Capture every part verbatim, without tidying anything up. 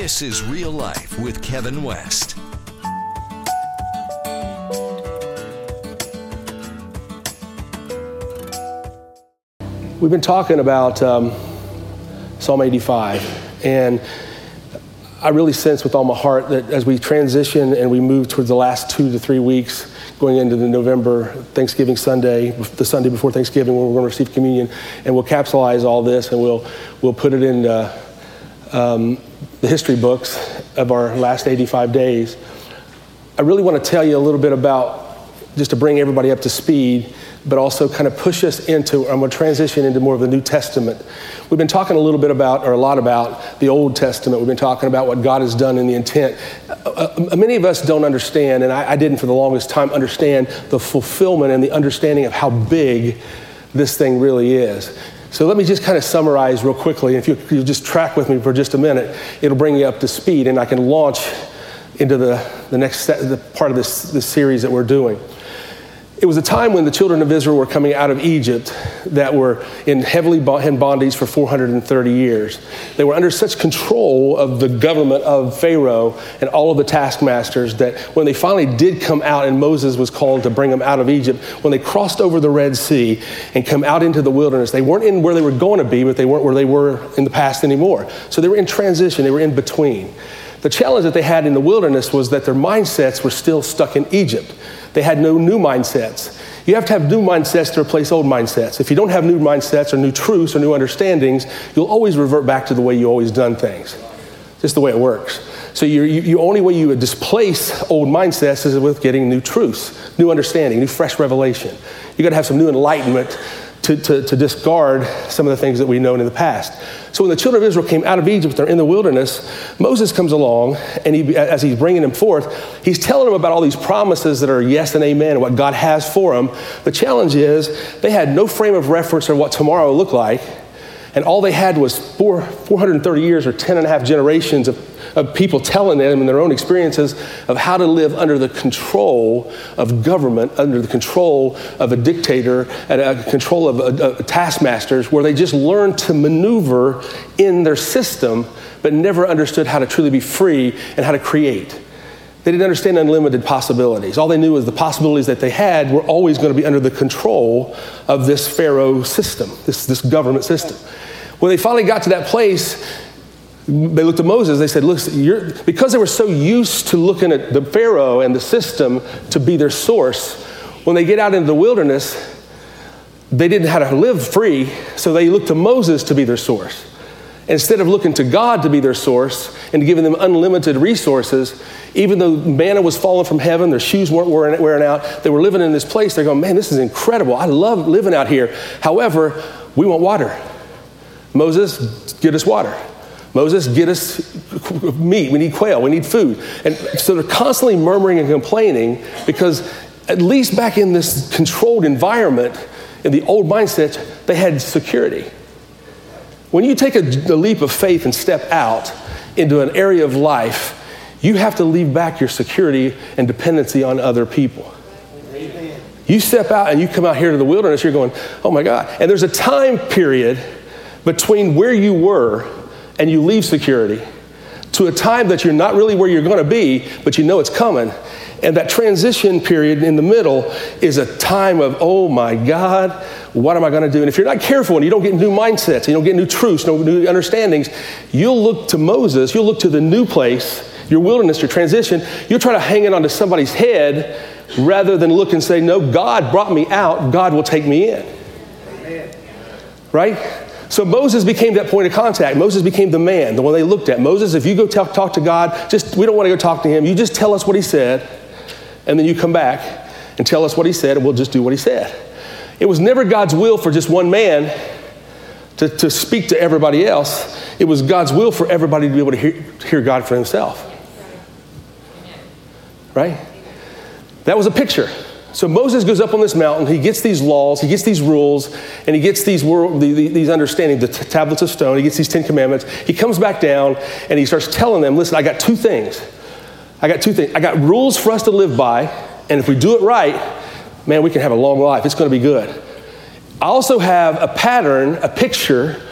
This is Real Life with Kevin West. We've been talking about um, Psalm eighty-five, and I really sense with all my heart that as we transition and we move towards the last two to three weeks going into the November, Thanksgiving Sunday, the Sunday before Thanksgiving, when we're going to receive communion, and we'll capsulize all this and we'll we'll put it in uh, um, the history books of our last eighty-five days. I really want to tell you a little bit about, just to bring everybody up to speed, but also kind of push us into, I'm going to transition into more of the New Testament. We've been talking a little bit about, or a lot about, the Old Testament. We've been talking about what God has done in the intent. Uh, uh, many of us don't understand, and I, I didn't for the longest time understand the fulfillment and the understanding of how big this thing really is. So let me just kind of summarize real quickly. If you, you just track with me for just a minute, it'll bring you up to speed, and I can launch into the, the next set, the part of this, this series that we're doing. It was a time when the children of Israel were coming out of Egypt that were in heavily in bondage for four hundred thirty years. They were under such control of the government of Pharaoh and all of the taskmasters that when they finally did come out and Moses was called to bring them out of Egypt, when they crossed over the Red Sea and come out into the wilderness, they weren't in where they were going to be, but they weren't where they were in the past anymore. So they were in transition. They were in between. The challenge that they had in the wilderness was that their mindsets were still stuck in Egypt. They had no new mindsets. You have to have new mindsets to replace old mindsets. If you don't have new mindsets or new truths or new understandings, you'll always revert back to the way you always done things. Just the way it works. So the you, you, only way you would displace old mindsets is with getting new truths, new understanding, new fresh revelation. You've got to have some new enlightenment to, to, to discard some of the things that we've known in the past. So when the children of Israel came out of Egypt, they're in the wilderness, Moses comes along, and he, as he's bringing them forth, he's telling them about all these promises that are yes and amen, and what God has for them. The challenge is they had no frame of reference on what tomorrow looked like, and all they had was four, four hundred thirty years or ten and a half generations of, of people telling them in their own experiences of how to live under the control of government, under the control of a dictator, and a control of a, a taskmasters, where they just learned to maneuver in their system, but never understood how to truly be free and how to create. They didn't understand unlimited possibilities. All they knew was the possibilities that they had were always going to be under the control of this Pharaoh system, this, this government system. When they finally got to that place, they looked at Moses, they said, look, you're, because they were so used to looking at the Pharaoh and the system to be their source, when they get out into the wilderness, they didn't know how to live free, so they looked to Moses to be their source. Instead of looking to God to be their source and giving them unlimited resources, even though manna was falling from heaven, their shoes weren't wearing out, they were living in this place, they're going, man, this is incredible. I love living out here. However, we want water. Moses, get us water. Moses, get us meat. We need quail. We need food. And so they're constantly murmuring and complaining because at least back in this controlled environment, in the old mindset, they had security. When you take a, a leap of faith and step out into an area of life, you have to leave back your security and dependency on other people. Amen. You step out and you come out here to the wilderness, you're going, oh my God. And there's a time period between where you were and you leave security to a time that you're not really where you're going to be, but you know it's coming. And that transition period in the middle is a time of, oh my God, what am I going to do? And if you're not careful and you don't get new mindsets, you don't get new truths, no new understandings, you'll look to Moses, you'll look to the new place, your wilderness, your transition, you'll try to hang it onto somebody's head rather than look and say, no, God brought me out, God will take me in. Amen. Right? So Moses became that point of contact. Moses became the man, the one they looked at. Moses, if you go talk, talk to God, just we don't want to go talk to him. You just tell us what he said, and then you come back and tell us what he said, and we'll just do what he said. It was never God's will for just one man to, to speak to everybody else. It was God's will for everybody to be able to hear, to hear God for himself. Right? That was a picture. So Moses goes up on this mountain, he gets these laws, he gets these rules, and he gets these world, these understandings, the t- tablets of stone, he gets these Ten Commandments. He comes back down and he starts telling them, listen, I got two things. I got two things. I got rules for us to live by, and if we do it right, man, we can have a long life. It's going to be good. I also have a pattern, a picture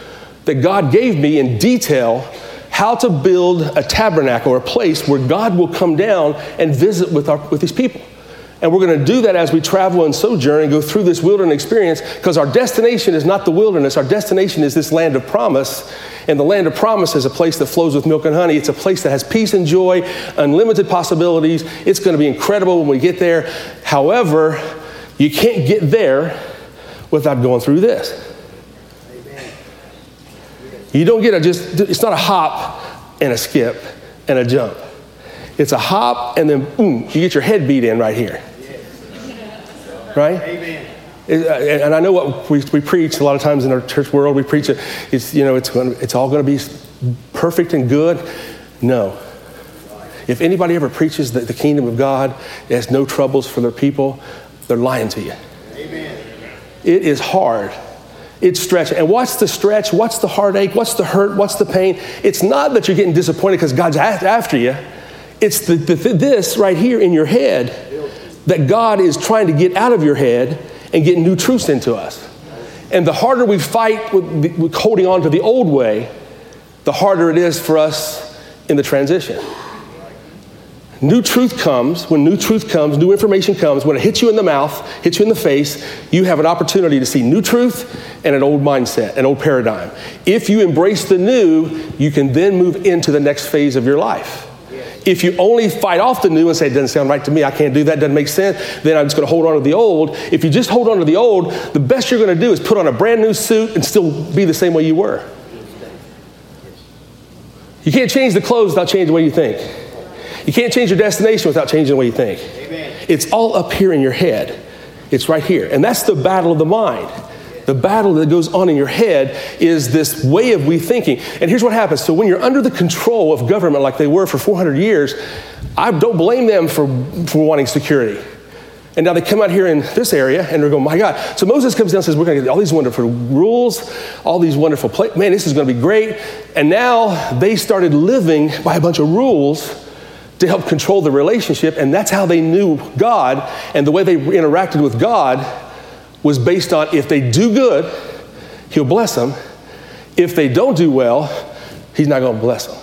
that God gave me in detail how to build a tabernacle or a place where God will come down and visit with our with his people. And we're going to do that as we travel and sojourn and go through this wilderness experience, because our destination is not the wilderness. Our destination is this land of promise. And the land of promise is a place that flows with milk and honey. It's a place that has peace and joy, unlimited possibilities. It's going to be incredible when we get there. However, you can't get there without going through this. You don't get a just, it's not a hop and a skip and a jump. It's a hop and then, boom, you get your head beat in right here. Right? Amen. It, uh, and I know what we, we preach a lot of times in our church world. We preach it, it's, you know, it's, gonna, it's all going to be perfect and good. No. If anybody ever preaches that the kingdom of God has no troubles for their people, they're lying to you. Amen. It is hard. It's stretching. And what's the stretch? What's the heartache? What's the hurt? What's the pain? It's not that you're getting disappointed because God's after you. It's the, the, this right here in your head that God is trying to get out of your head and get new truths into us. And the harder we fight with, with holding on to the old way, the harder it is for us in the transition. New truth comes. When new truth comes, new information comes. When it hits you in the mouth, hits you in the face, you have an opportunity to see new truth and an old mindset, an old paradigm. If you embrace the new, you can then move into the next phase of your life. If you only fight off the new and say, it doesn't sound right to me, I can't do that, doesn't make sense, then I'm just going to hold on to the old. If you just hold on to the old, the best you're going to do is put on a brand new suit and still be the same way you were. You can't change the clothes without changing the way you think. You can't change your destination without changing the way you think. Amen. It's all up here in your head. It's right here. And that's the battle of the mind. The battle that goes on in your head is this way of we thinking. And here's what happens. So when you're under the control of government like they were for four hundred years, I don't blame them for, for wanting security. And now they come out here in this area and they're going, my God. So Moses comes down and says, we're going to get all these wonderful rules, all these wonderful places. Man, this is going to be great. And now they started living by a bunch of rules to help control the relationship. And that's how they knew God. And the way they interacted with God was based on, if they do good, he'll bless them. If they don't do well, he's not going to bless them.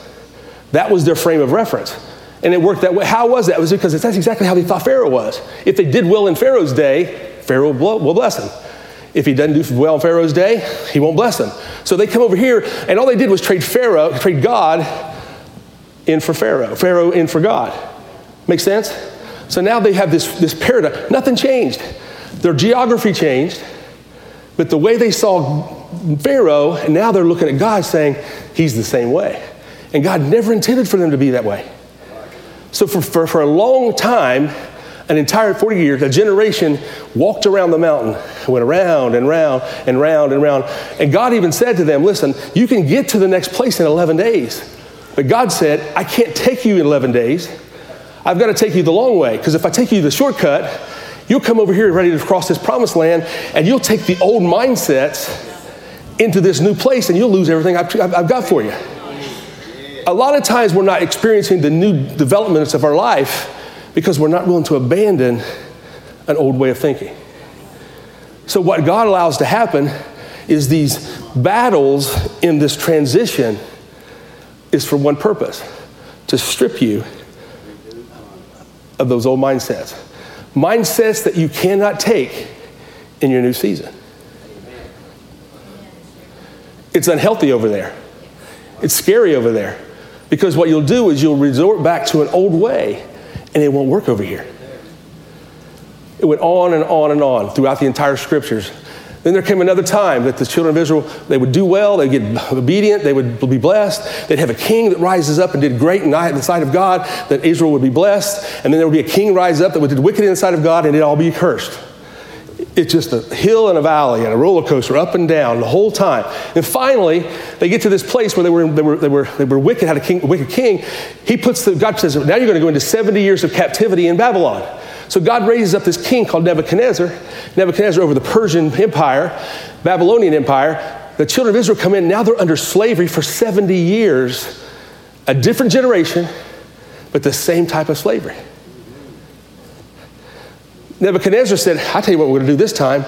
That was their frame of reference. And it worked that way. How was that? It was because that's exactly how they thought Pharaoh was. If they did well in Pharaoh's day, Pharaoh will bless them. If he doesn't do well in Pharaoh's day, he won't bless them. So they come over here, and all they did was trade Pharaoh, trade God in for Pharaoh, Pharaoh in for God. Make sense? So now they have this, this paradigm. Nothing changed. Their geography changed, but the way they saw Pharaoh, and now they're looking at God saying, he's the same way. And God never intended for them to be that way. So for, for, for a long time, an entire forty years, a generation walked around the mountain, went around and round and round and round. And God even said to them, listen, you can get to the next place in eleven days. But God said, I can't take you in eleven days. I've got to take you the long way, because if I take you the shortcut, you'll come over here ready to cross this promised land, and you'll take the old mindsets into this new place, and you'll lose everything I've, I've got for you. A lot of times we're not experiencing the new developments of our life because we're not willing to abandon an old way of thinking. So what God allows to happen is these battles in this transition is for one purpose, to strip you of those old mindsets. Mindsets that you cannot take in your new season. It's unhealthy over there. It's scary over there. Because what you'll do is you'll resort back to an old way, and it won't work over here. It went on and on and on throughout the entire scriptures. Then there came another time that the children of Israel, they would do well, they'd get obedient, they would be blessed. They'd have a king that rises up and did great in the sight of God, that Israel would be blessed. And then there would be a king rise up that did wicked in the sight of God, and it'd all be cursed. It's just a hill and a valley and a roller coaster, up and down the whole time. And finally, they get to this place where they were they were they were they were wicked, had a king, wicked king. He puts the God says, now you're going to go into seventy years of captivity in Babylon. So God raises up this king called Nebuchadnezzar. Nebuchadnezzar over the Persian Empire, Babylonian Empire. The children of Israel come in. Now they're under slavery for seventy years. A different generation, but the same type of slavery. Nebuchadnezzar said, I tell you what we're going to do this time.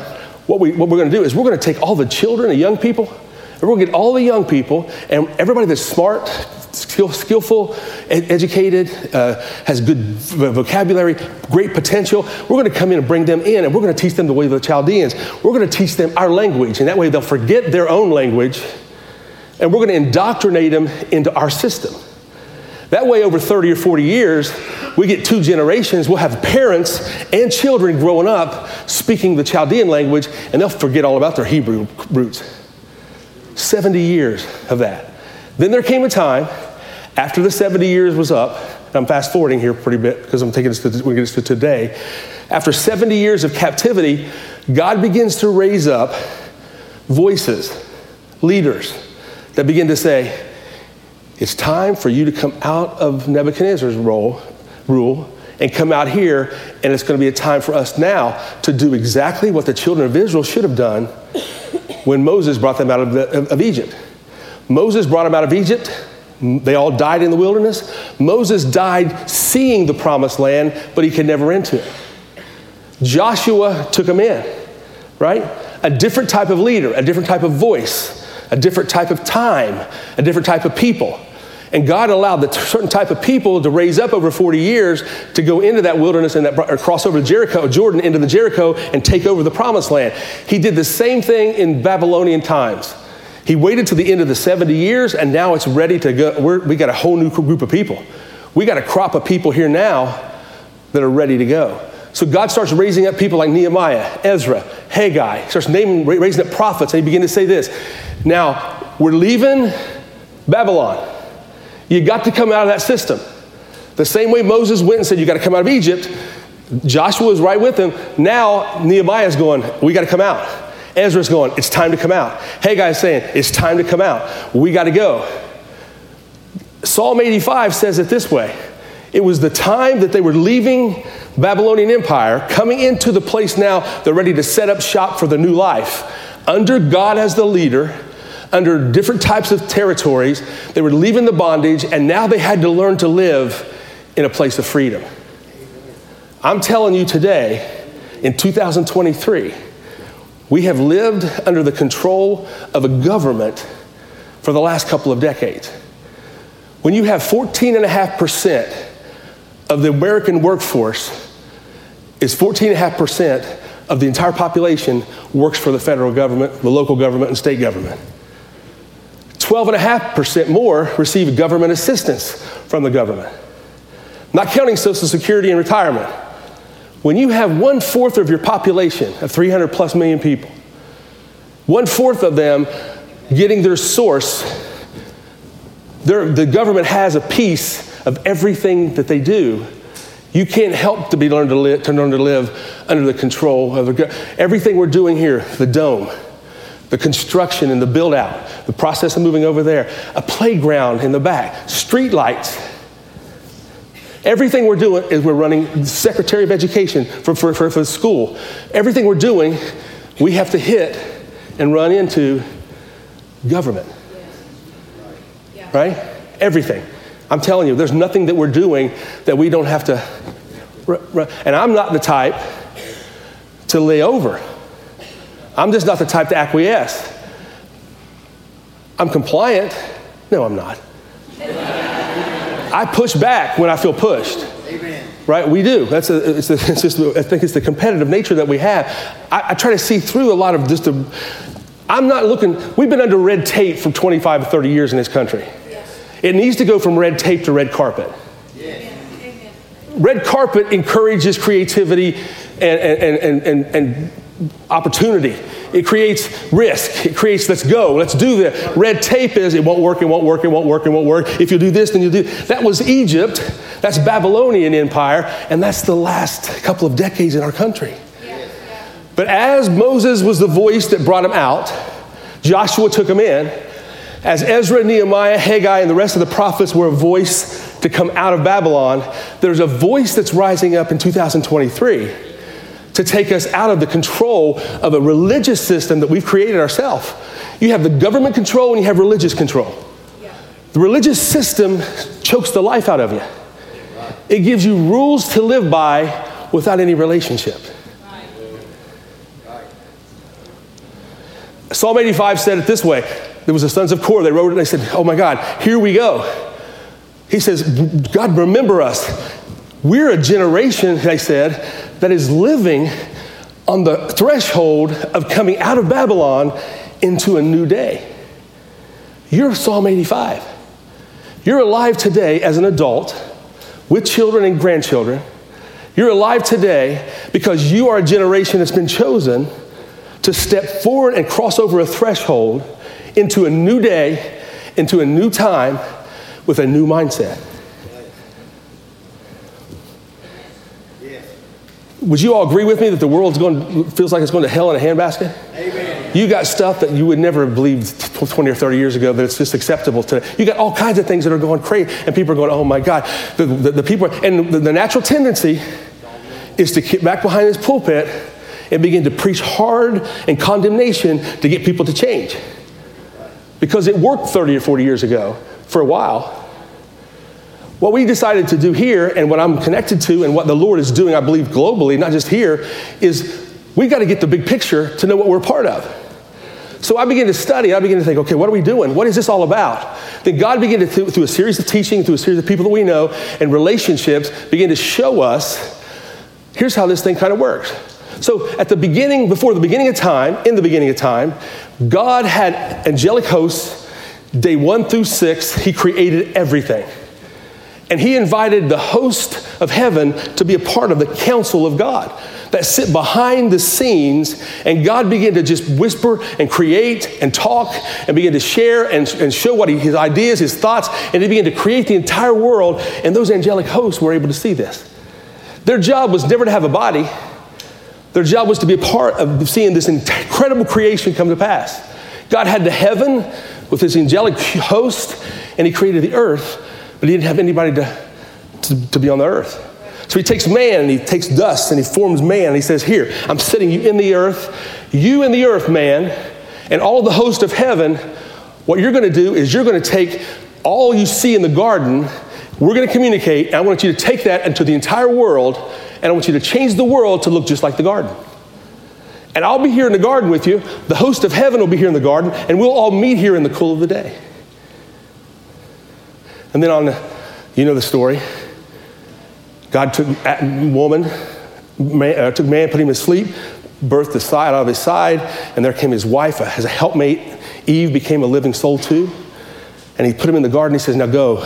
What, we, what we're going to do is we're going to take all the children, the young people, and we're going to get all the young people and everybody that's smart, skillful, educated, uh, has good vocabulary, great potential. We're going to come in and bring them in, and we're going to teach them the way of the Chaldeans. We're going to teach them our language, and that way they'll forget their own language, and we're going to indoctrinate them into our system. That way, over thirty or forty years, we get two generations. We'll have parents and children growing up speaking the Chaldean language, and they'll forget all about their Hebrew roots. seventy years of that. Then there came a time, after the seventy years was up, and I'm fast-forwarding here pretty bit because I'm taking this to, we're getting this to today. After seventy years of captivity, God begins to raise up voices, leaders, that begin to say, it's time for you to come out of Nebuchadnezzar's role, rule and come out here, and it's going to be a time for us now to do exactly what the children of Israel should have done when Moses brought them out of, the, of, of Egypt. Moses brought them out of Egypt. They all died in the wilderness. Moses died seeing the promised land, but he could never enter it. Joshua took them in, right? A different type of leader, a different type of voice, a different type of time, a different type of people. And God allowed the certain type of people to raise up over forty years to go into that wilderness and that, or cross over to Jericho, Jordan into the Jericho and take over the promised land. He did the same thing in Babylonian times. He waited to the end of the seventy years, and now it's ready to go. We're, we got a whole new group of people. We got a crop of people here now that are ready to go. So God starts raising up people like Nehemiah, Ezra, Haggai. He starts naming, raising up prophets, and he begins to say this. Now, we're leaving Babylon. You got to come out of that system. The same way Moses went and said, you got to come out of Egypt. Joshua was right with him. Now Nehemiah's going, we got to come out. Ezra's going, it's time to come out. Haggai's saying, it's time to come out. We got to go. Psalm eighty-five says it this way. It was the time that they were leaving Babylonian Empire, coming into the place now they're ready to set up shop for the new life. Under God as the leader, under different types of territories. They were leaving the bondage, and now they had to learn to live in a place of freedom. I'm telling you today, in two thousand twenty-three, we have lived under the control of a government for the last couple of decades. When you have fourteen point five percent of the American workforce, is fourteen point five percent of the entire population works for the federal government, the local government, and state government. twelve point five percent more receive government assistance from the government, not counting Social Security and retirement. When you have one-fourth of your population of three hundred plus million people, one-fourth of them getting their source, the government has a piece of everything that they do. You can't help to be learn to live, to learn to live under the control of the government. Everything we're doing here, the dome, the construction and the build out, the process of moving over there, a playground in the back, street lights. Everything we're doing is we're running the Secretary of Education for, for, for, for school. Everything we're doing, we have to hit and run into government, yeah. Yeah. Right? Everything. I'm telling you, there's nothing that we're doing that we don't have to r- r- and I'm not the type to lay over. I'm just not the type to acquiesce. I'm compliant. No, I'm not. I push back when I feel pushed. Amen. Right? We do. That's a, it's a, it's just, I think it's the competitive nature that we have. I, I try to see through a lot of just the, I'm not looking, we've been under red tape for twenty-five to thirty years in this country. Yes. It needs to go from red tape to red carpet. Yes. Red carpet encourages creativity and, and, and, and, and opportunity. It creates risk. It creates, let's go, let's do this. Red tape is, it won't work, it won't work, it won't work, it won't work. If you do this, then you'll do that. That was Egypt. That's Babylonian Empire. And that's the last couple of decades in our country. Yeah. Yeah. But as Moses was the voice that brought him out, Joshua took him in. As Ezra, Nehemiah, Haggai, and the rest of the prophets were a voice to come out of Babylon, there's a voice that's rising up in two thousand twenty-three. To take us out of the control of a religious system that we've created ourselves. You have the government control and you have religious control. Yeah. The religious system chokes the life out of you. Right. It gives you rules to live by without any relationship. Right. Right. Psalm eighty-five said it this way. There was the sons of Korah. They wrote it and they said, oh my God, here we go. He says, God, remember us. We're a generation, they said, that is living on the threshold of coming out of Babylon into a new day. You're Psalm eighty-five. You're alive today as an adult with children and grandchildren. You're alive today because you are a generation that's been chosen to step forward and cross over a threshold into a new day, into a new time with a new mindset. Would you all agree with me that the world's going feels like it's going to hell in a handbasket? Amen. You got stuff that you would never have believed twenty or thirty years ago that it's just acceptable today. You got all kinds of things that are going crazy, and people are going, "Oh my God!" The, the, the people are, and the, the natural tendency is to get back behind this pulpit and begin to preach hard and condemnation to get people to change, because it worked thirty or forty years ago for a while. What we decided to do here, and what I'm connected to, and what the Lord is doing, I believe, globally, not just here, is we got to get the big picture to know what we're part of. So I began to study. I began to think, okay, what are we doing? What is this all about? Then God began to, through a series of teaching, through a series of people that we know, and relationships, began to show us, here's how this thing kind of works. So at the beginning, before the beginning of time, in the beginning of time, God had angelic hosts, day one through six, he created everything. And he invited the host of heaven to be a part of the council of God that sit behind the scenes, and God began to just whisper and create and talk and begin to share and, and show what he, his ideas, his thoughts, and he began to create the entire world, and those angelic hosts were able to see this. Their job was never to have a body. Their job was to be a part of seeing this incredible creation come to pass. God had the heaven with his angelic host, and he created the earth, but he didn't have anybody to, to, to be on the earth. So he takes man, and he takes dust, and he forms man, and he says, here, I'm setting you in the earth, you in the earth, man, and all the host of heaven. What you're going to do is you're going to take all you see in the garden, we're going to communicate, and I want you to take that into the entire world, and I want you to change the world to look just like the garden. And I'll be here in the garden with you, the host of heaven will be here in the garden, and we'll all meet here in the cool of the day. And then on, the, you know the story. God took woman, man, uh, took man, put him to sleep, birthed the side out of his side, and there came his wife uh, as a helpmate. Eve became a living soul too. And he put him in the garden. He says, now go.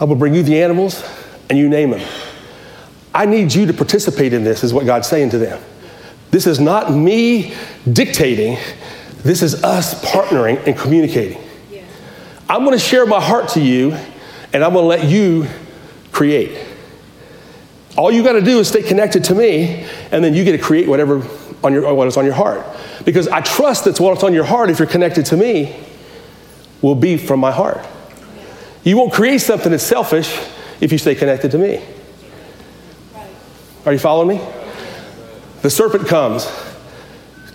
I will bring you the animals, and you name them. I need you to participate in this, is what God's saying to them. This is not me dictating. This is us partnering and communicating. I'm going to share my heart to you, and I'm going to let you create. All you got to do is stay connected to me, and then you get to create whatever on your what is on your heart. Because I trust that's what's on your heart, if you're connected to me, will be from my heart. You won't create something that's selfish if you stay connected to me. Are you following me? The serpent comes.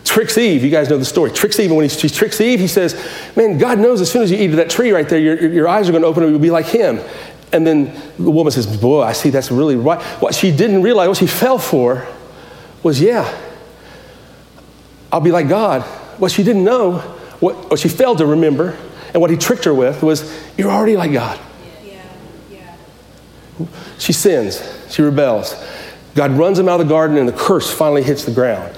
Tricks Eve, you guys know the story. Tricks Eve, and when he, she tricks Eve, he says, man, God knows as soon as you eat of that tree right there, your, your eyes are going to open and you'll be like him. And then the woman says, boy, I see that's really right. What she didn't realize, what she fell for was, yeah, I'll be like God. What she didn't know, what, what she failed to remember, and what he tricked her with was, you're already like God. Yeah. Yeah. She sins. She rebels. God runs him out of the garden, and the curse finally hits the ground.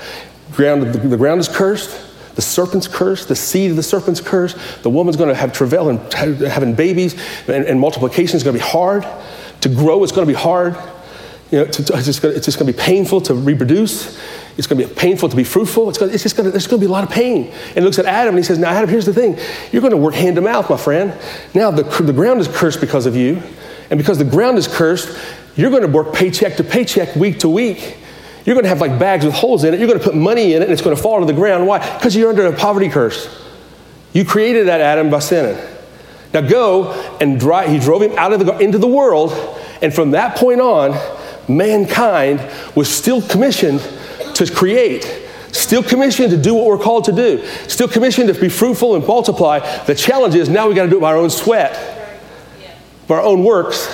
Ground, the ground is cursed, the serpent's cursed, the seed of the serpent's cursed, the woman's going to have travail and having babies, and, and multiplication is going to be hard. To grow, it's going to be hard. You know, to, to, it's just going to be painful to reproduce. It's going to be painful to be fruitful. It's, going to, it's just going to, there's going to be a lot of pain. And he looks at Adam and he says, now, Adam, here's the thing. You're going to work hand to mouth, my friend. Now, the, the ground is cursed because of you. And because the ground is cursed, you're going to work paycheck to paycheck, week to week. You're going to have like bags with holes in it. You're going to put money in it, and it's going to fall to the ground. Why? Because you're under a poverty curse. You created that, Adam, by sinning. Now go and drive. He drove him out of the into the world, and from that point on, mankind was still commissioned to create, still commissioned to do what we're called to do, still commissioned to be fruitful and multiply. The challenge is now we got to do it by our own sweat, by our own works,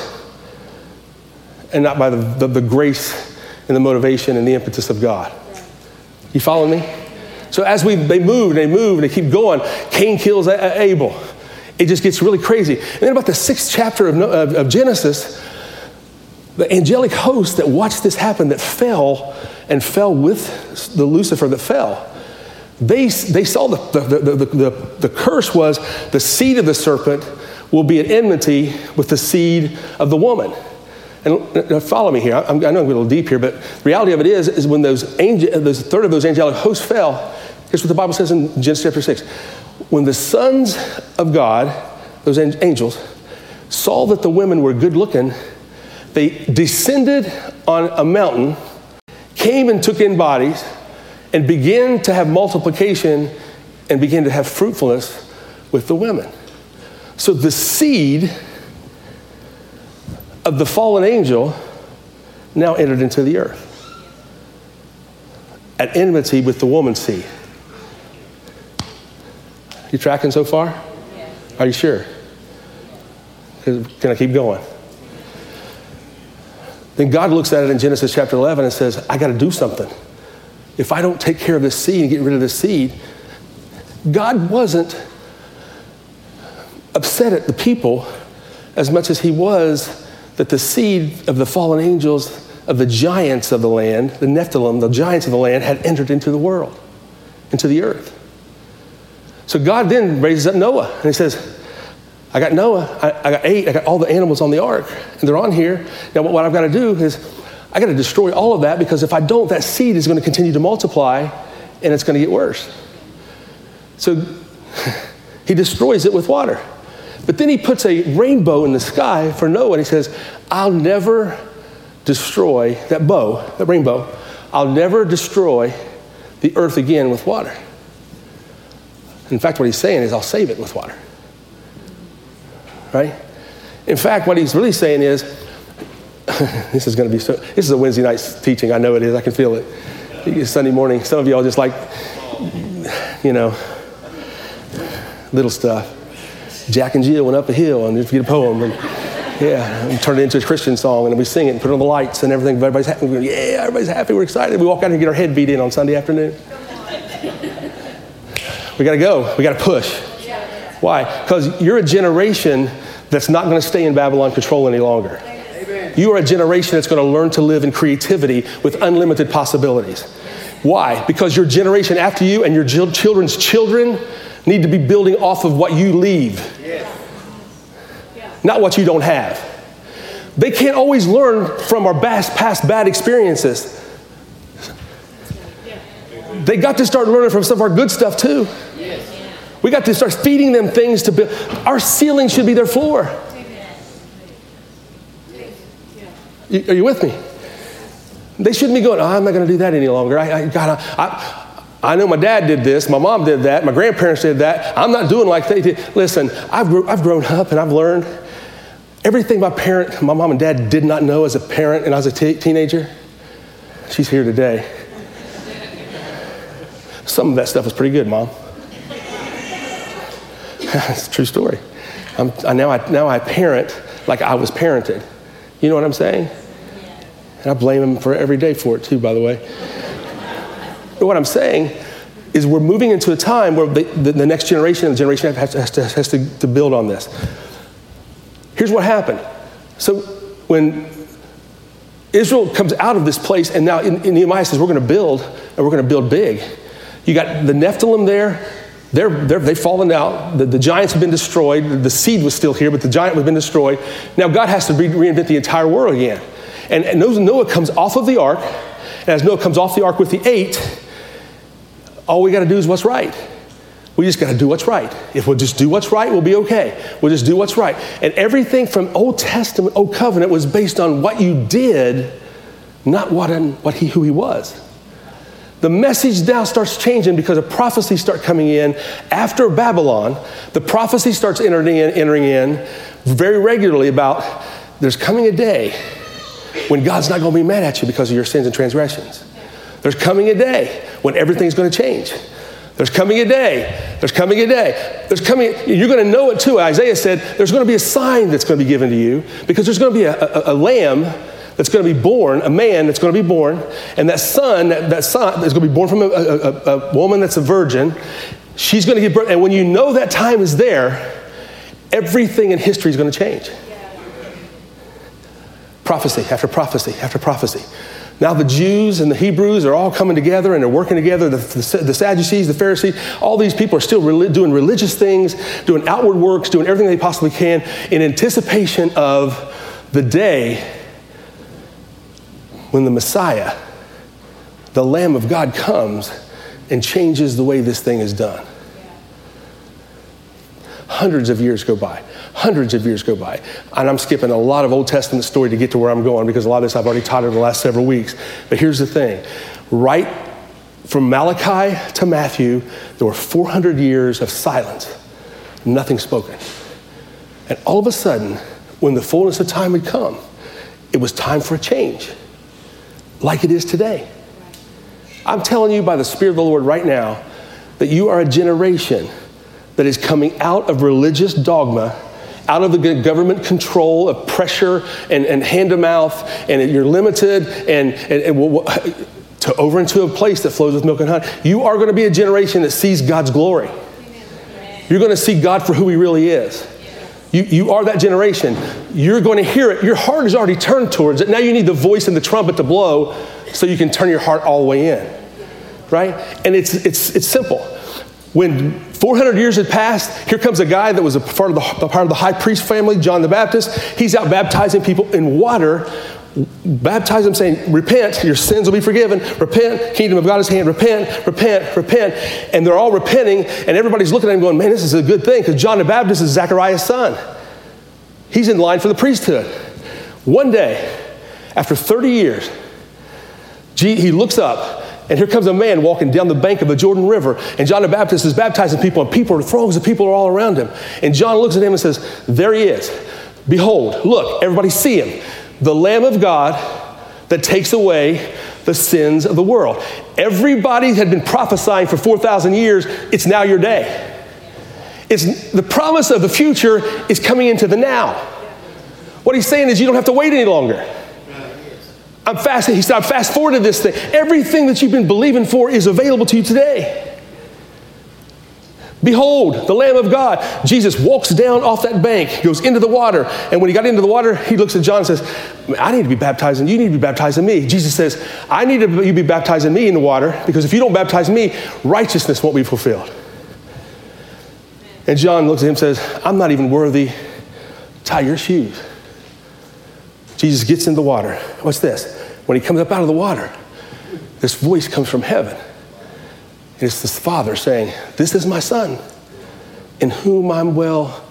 and not by the, the, the grace and the motivation and the impetus of God. You following me? So as we they move, they move, they keep going. Cain kills Abel. It just gets really crazy. And then about the sixth chapter of, of, of Genesis, the angelic host that watched this happen, that fell and fell with the Lucifer that fell, they they saw the the, the, the, the the curse was the seed of the serpent will be at enmity with the seed of the woman. And follow me here. I, I know I'm a little deep here, but the reality of it is, is when those angel, those third of those angelic hosts fell, here's what the Bible says in Genesis chapter six. When the sons of God, those angels, saw that the women were good looking, they descended on a mountain, came and took in bodies, and began to have multiplication and began to have fruitfulness with the women. So the seed of the fallen angel now entered into the earth at enmity with the woman's seed. You tracking so far? Yes. Are you sure? Yes. Can I keep going? Then God looks at it in Genesis chapter eleven and says, I got to do something. If I don't take care of this seed and get rid of this seed, God wasn't upset at the people as much as he was that the seed of the fallen angels, of the giants of the land, the Nephilim, the giants of the land, had entered into the world, into the earth. So God then raises up Noah, and he says, I got Noah, I, I got eight, I got all the animals on the ark, and they're on here. Now what, what I've got to do is I got to destroy all of that, because if I don't, that seed is going to continue to multiply, and it's going to get worse. So he destroys it with water. But then he puts a rainbow in the sky for Noah, and he says, I'll never destroy that bow, that rainbow. I'll never destroy the earth again with water. In fact, what he's saying is, I'll save it with water. Right? In fact, what he's really saying is, this is going to be so, this is a Wednesday night teaching. I know it is. I can feel it. It's Sunday morning. Some of y'all just like, you know, little stuff. Jack and Jill went up a hill and just get a poem, and yeah, and turn it into a Christian song, and we sing it and put it on the lights and everything. Everybody's happy. We're, yeah, everybody's happy. We're excited. We walk out and get our head beat in on Sunday afternoon. We got to go. We got to push. Why? Because you're a generation that's not going to stay in Babylon control any longer. You are a generation that's going to learn to live in creativity with unlimited possibilities. Why? Because your generation after you and your children's children need to be building off of what you leave, yes. Not what you don't have. They can't always learn from our past bad experiences. They got to start learning from some of our good stuff too. Yes. We got to start feeding them things to build. Our ceiling should be their floor. You, are you with me? They shouldn't be going, oh, I'm not going to do that any longer. I, I gotta. I, I know my dad did this, my mom did that, my grandparents did that. I'm not doing like they did. Listen, I've, grew, I've grown up and I've learned everything my parent, my mom and dad did not know as a parent and as a t- teenager. She's here today. Some of that stuff was pretty good, Mom. It's a true story. I'm, I, now, I, now I parent like I was parented. You know what I'm saying? And I blame him for every day for it too, by the way. What I'm saying is we're moving into a time where the, the, the next generation and the generation has, to, has, to, has to, to build on this. Here's what happened. So when Israel comes out of this place, and now in, in Nehemiah says, we're going to build, and we're going to build big. You got the Nephilim there. They're, they're, they've fallen out. The, the giants have been destroyed. The, the seed was still here, but the giant was been destroyed. Now God has to re- reinvent the entire world again. And, and Noah comes off of the ark. And as Noah comes off the ark with the eight, all we got to do is what's right. We just got to do what's right. If we'll just do what's right, we'll be okay. We'll just do what's right. And everything from Old Testament, Old Covenant was based on what you did, not what, what he, who he was. The message now starts changing because the prophecies start coming in after Babylon. The prophecy starts entering in, entering in very regularly about there's coming a day when God's not going to be mad at you because of your sins and transgressions. There's coming a day when everything's going to change. There's coming a day. There's coming a day. There's coming. You're going to know it too. Isaiah said, there's going to be a sign that's going to be given to you, because there's going to be a, a, a lamb that's going to be born, a man that's going to be born, and that son, that, that son is going to be born from a, a, a woman that's a virgin. She's going to give birth. And when you know that time is there, everything in history is going to change. Prophecy after prophecy after prophecy. Now the Jews and the Hebrews are all coming together and they're working together. The, the, the Sadducees, the Pharisees, all these people are still re- doing religious things, doing outward works, doing everything they possibly can in anticipation of the day when the Messiah, the Lamb of God, comes and changes the way this thing is done. Hundreds of years go by. Hundreds of years go by. And I'm skipping a lot of Old Testament story to get to where I'm going because a lot of this I've already taught over the last several weeks. But here's the thing. Right from Malachi to Matthew, there were four hundred years of silence, nothing spoken. And all of a sudden, when the fullness of time had come, it was time for a change, like it is today. I'm telling you by the Spirit of the Lord right now that you are a generation that is coming out of religious dogma, out of the government control of pressure and, and hand-to-mouth, and you're limited, and, and, and we'll, to over into a place that flows with milk and honey. You are going to be a generation that sees God's glory. Amen. You're going to see God for who He really is. You, you are that generation. You're going to hear it. Your heart is already turned towards it. Now you need the voice and the trumpet to blow so you can turn your heart all the way in, right? And it's it's it's simple. When four hundred years had passed, here comes a guy that was a part of the, part of the high priest family, John the Baptist. He's out baptizing people in water, baptizing them saying, repent, your sins will be forgiven. Repent, kingdom of God is at hand. Repent, repent, repent. And they're all repenting, and everybody's looking at him going, man, this is a good thing, because John the Baptist is Zechariah's son. He's in line for the priesthood. One day, after thirty years, he looks up, and here comes a man walking down the bank of the Jordan River, and John the Baptist is baptizing people, and people are throngs of people are all around him. And John looks at him and says, there he is. Behold, look, everybody see him. The Lamb of God that takes away the sins of the world. Everybody had been prophesying for four thousand years. It's now your day. It's, the promise of the future is coming into the now. What he's saying is you don't have to wait any longer. I'm fasting. He said, I'm fast forward to this thing. Everything that you've been believing for is available to you today. Behold, the Lamb of God. Jesus walks down off that bank, goes into the water. And when he got into the water, he looks at John and says, I need to be baptizing. You need to be baptizing me. Jesus says, I need to, you be baptizing me in the water, because if you don't baptize me, righteousness won't be fulfilled. And John looks at him and says, I'm not even worthy. Tie your shoes. Jesus gets in the water. What's this? When he comes up out of the water, this voice comes from heaven. And it's this Father saying, this is my Son, in whom I'm well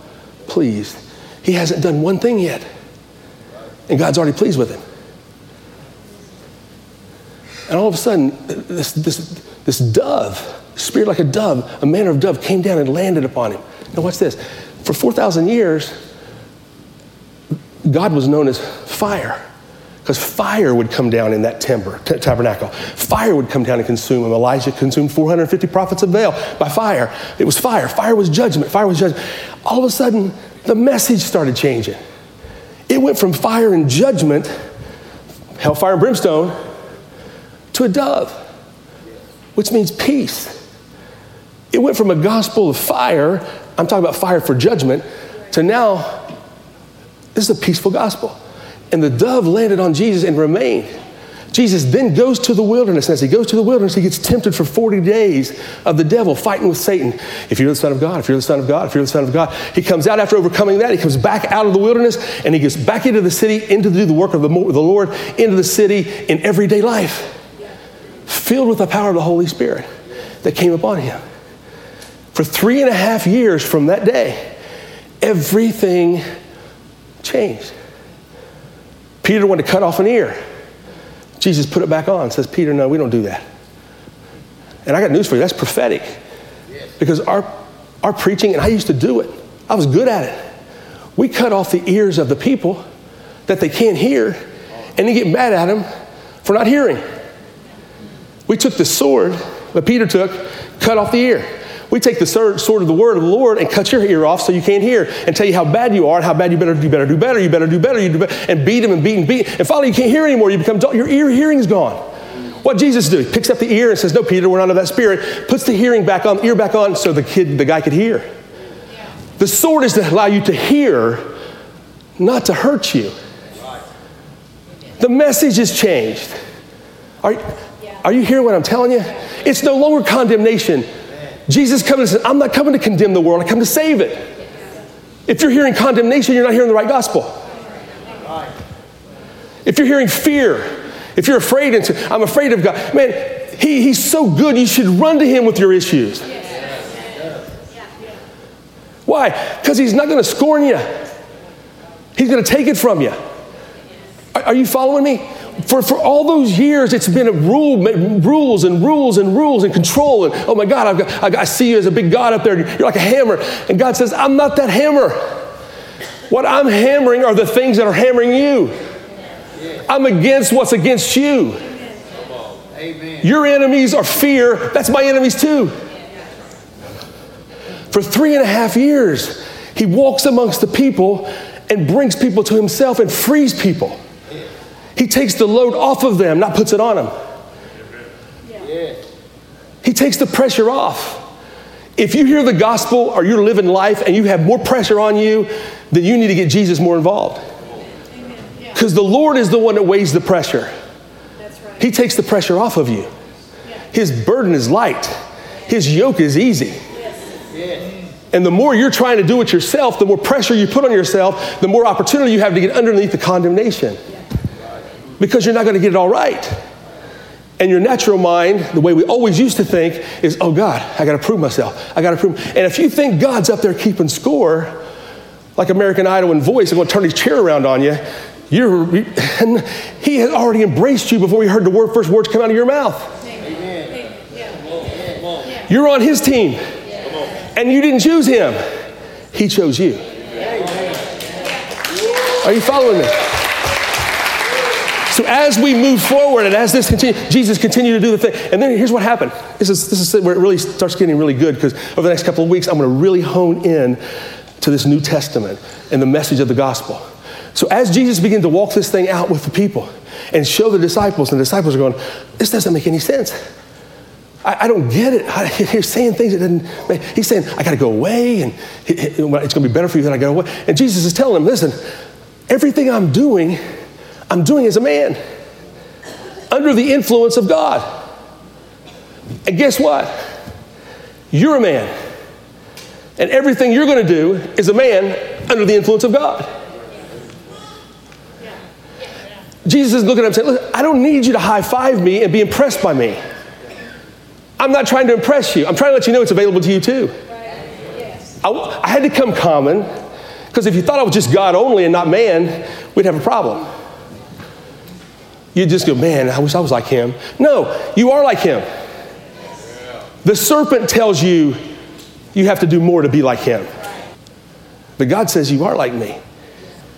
pleased. He hasn't done one thing yet, and God's already pleased with him. And all of a sudden, this, this, this dove, spirit like a dove, a manner of dove, came down and landed upon him. Now what's this? For four thousand years, God was known as fire, because fire would come down in that timber, t- tabernacle. Fire would come down and consume him. Elijah consumed four hundred fifty prophets of Baal by fire. It was fire. Fire was judgment. Fire was judgment. All of a sudden, the message started changing. It went from fire and judgment, hellfire and brimstone, to a dove, which means peace. It went from a gospel of fire, I'm talking about fire for judgment, to now, this is a peaceful gospel. And the dove landed on Jesus and remained. Jesus then goes to the wilderness. And as he goes to the wilderness, he gets tempted for forty days of the devil, fighting with Satan. If you're the Son of God, if you're the Son of God, if you're the Son of God. He comes out after overcoming that. He comes back out of the wilderness, and he gets back into the city, into to do the work of the, the Lord, into the city in everyday life, filled with the power of the Holy Spirit that came upon him. For three and a half years from that day, everything changed. Peter wanted to cut off an ear. Jesus put it back on and says, Peter, no, we don't do that. And I got news for you. That's prophetic. Yes. Because our, our preaching, and I used to do it. I was good at it. We cut off the ears of the people that they can't hear, and they get mad at them for not hearing. We took the sword that Peter took, cut off the ear. We take the sword of the word of the Lord and cut your ear off so you can't hear, and tell you how bad you are and how bad you better do better, do better, you better do better, you do better, and beat him and beat and beat. And finally, you can't hear anymore. You become dull. Your ear hearing's gone. What Jesus do? He picks up the ear and says, "No, Peter, we're not of that spirit." Puts the hearing back on, ear back on, so the kid, the guy could hear. The sword is to allow you to hear, not to hurt you. The message has changed. Are, are you hearing what I'm telling you? It's no longer condemnation. Jesus comes and says, I'm not coming to condemn the world. I come to save it. If you're hearing condemnation, you're not hearing the right gospel. If you're hearing fear, if you're afraid, and say, I'm afraid of God. Man, he, he's so good. You should run to him with your issues. Why? Because he's not going to scorn you. He's going to take it from you. Are, are you following me? For for all those years, it's been a rule, rules and rules and rules and control. And oh my God, I've got, I've got, I see you as a big God up there. You're like a hammer. And God says, I'm not that hammer. What I'm hammering are the things that are hammering you. I'm against what's against you. Amen. Your enemies are fear. That's my enemies too. For three and a half years, he walks amongst the people and brings people to himself and frees people. He takes the load off of them, not puts it on them. Yeah. He takes the pressure off. If you hear the gospel or you're living life and you have more pressure on you, then you need to get Jesus more involved. Because the Lord is the one that weighs the pressure. That's right. He takes the pressure off of you. Yeah. His burden is light. His yoke is easy. Yes. And the more you're trying to do it yourself, the more pressure you put on yourself, the more opportunity you have to get underneath the condemnation. Yeah. Because you're not going to get it all right. And your natural mind, the way we always used to think, is, oh God, I got to prove myself. I got to prove. And if you think God's up there keeping score, like American Idol and Voice, they're going to turn his chair around on you. You're, and he had already embraced you before you heard the word, first words come out of your mouth. Amen. Amen. You're on his team. Yeah. And you didn't choose him. He chose you. Amen. Are you following me? So as we move forward and as this continues, Jesus continued to do the thing. And then here's what happened. This is, this is where it really starts getting really good, because over the next couple of weeks, I'm going to really hone in to this New Testament and the message of the gospel. So as Jesus began to walk this thing out with the people and show the disciples, and the disciples are going, this doesn't make any sense. I, I don't get it. I, he's saying things that didn't. He's saying, I got to go away, and it's going to be better for you that I go away. And Jesus is telling them, listen, everything I'm doing, I'm doing as a man under the influence of God. And guess what? You're a man. And everything you're going to do is a man under the influence of God. Jesus is looking at him saying, listen, I don't need you to high-five me and be impressed by me. I'm not trying to impress you. I'm trying to let you know it's available to you too. Right. Yes. I, I had to come common, because if you thought I was just God only and not man, we'd have a problem. You'd just go, man, I wish I was like him. No, you are like him. The serpent tells you you have to do more to be like him. But God says you are like me.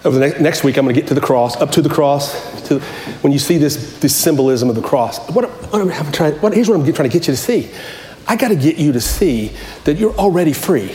Over the next week, I'm going to get to the cross, up to the cross. To the, when you see this, this symbolism of the cross, what, what I'm trying, what, here's what I'm trying to get you to see. I got to get you to see that you're already free.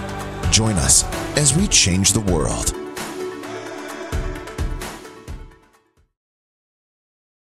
Join us as we change the world.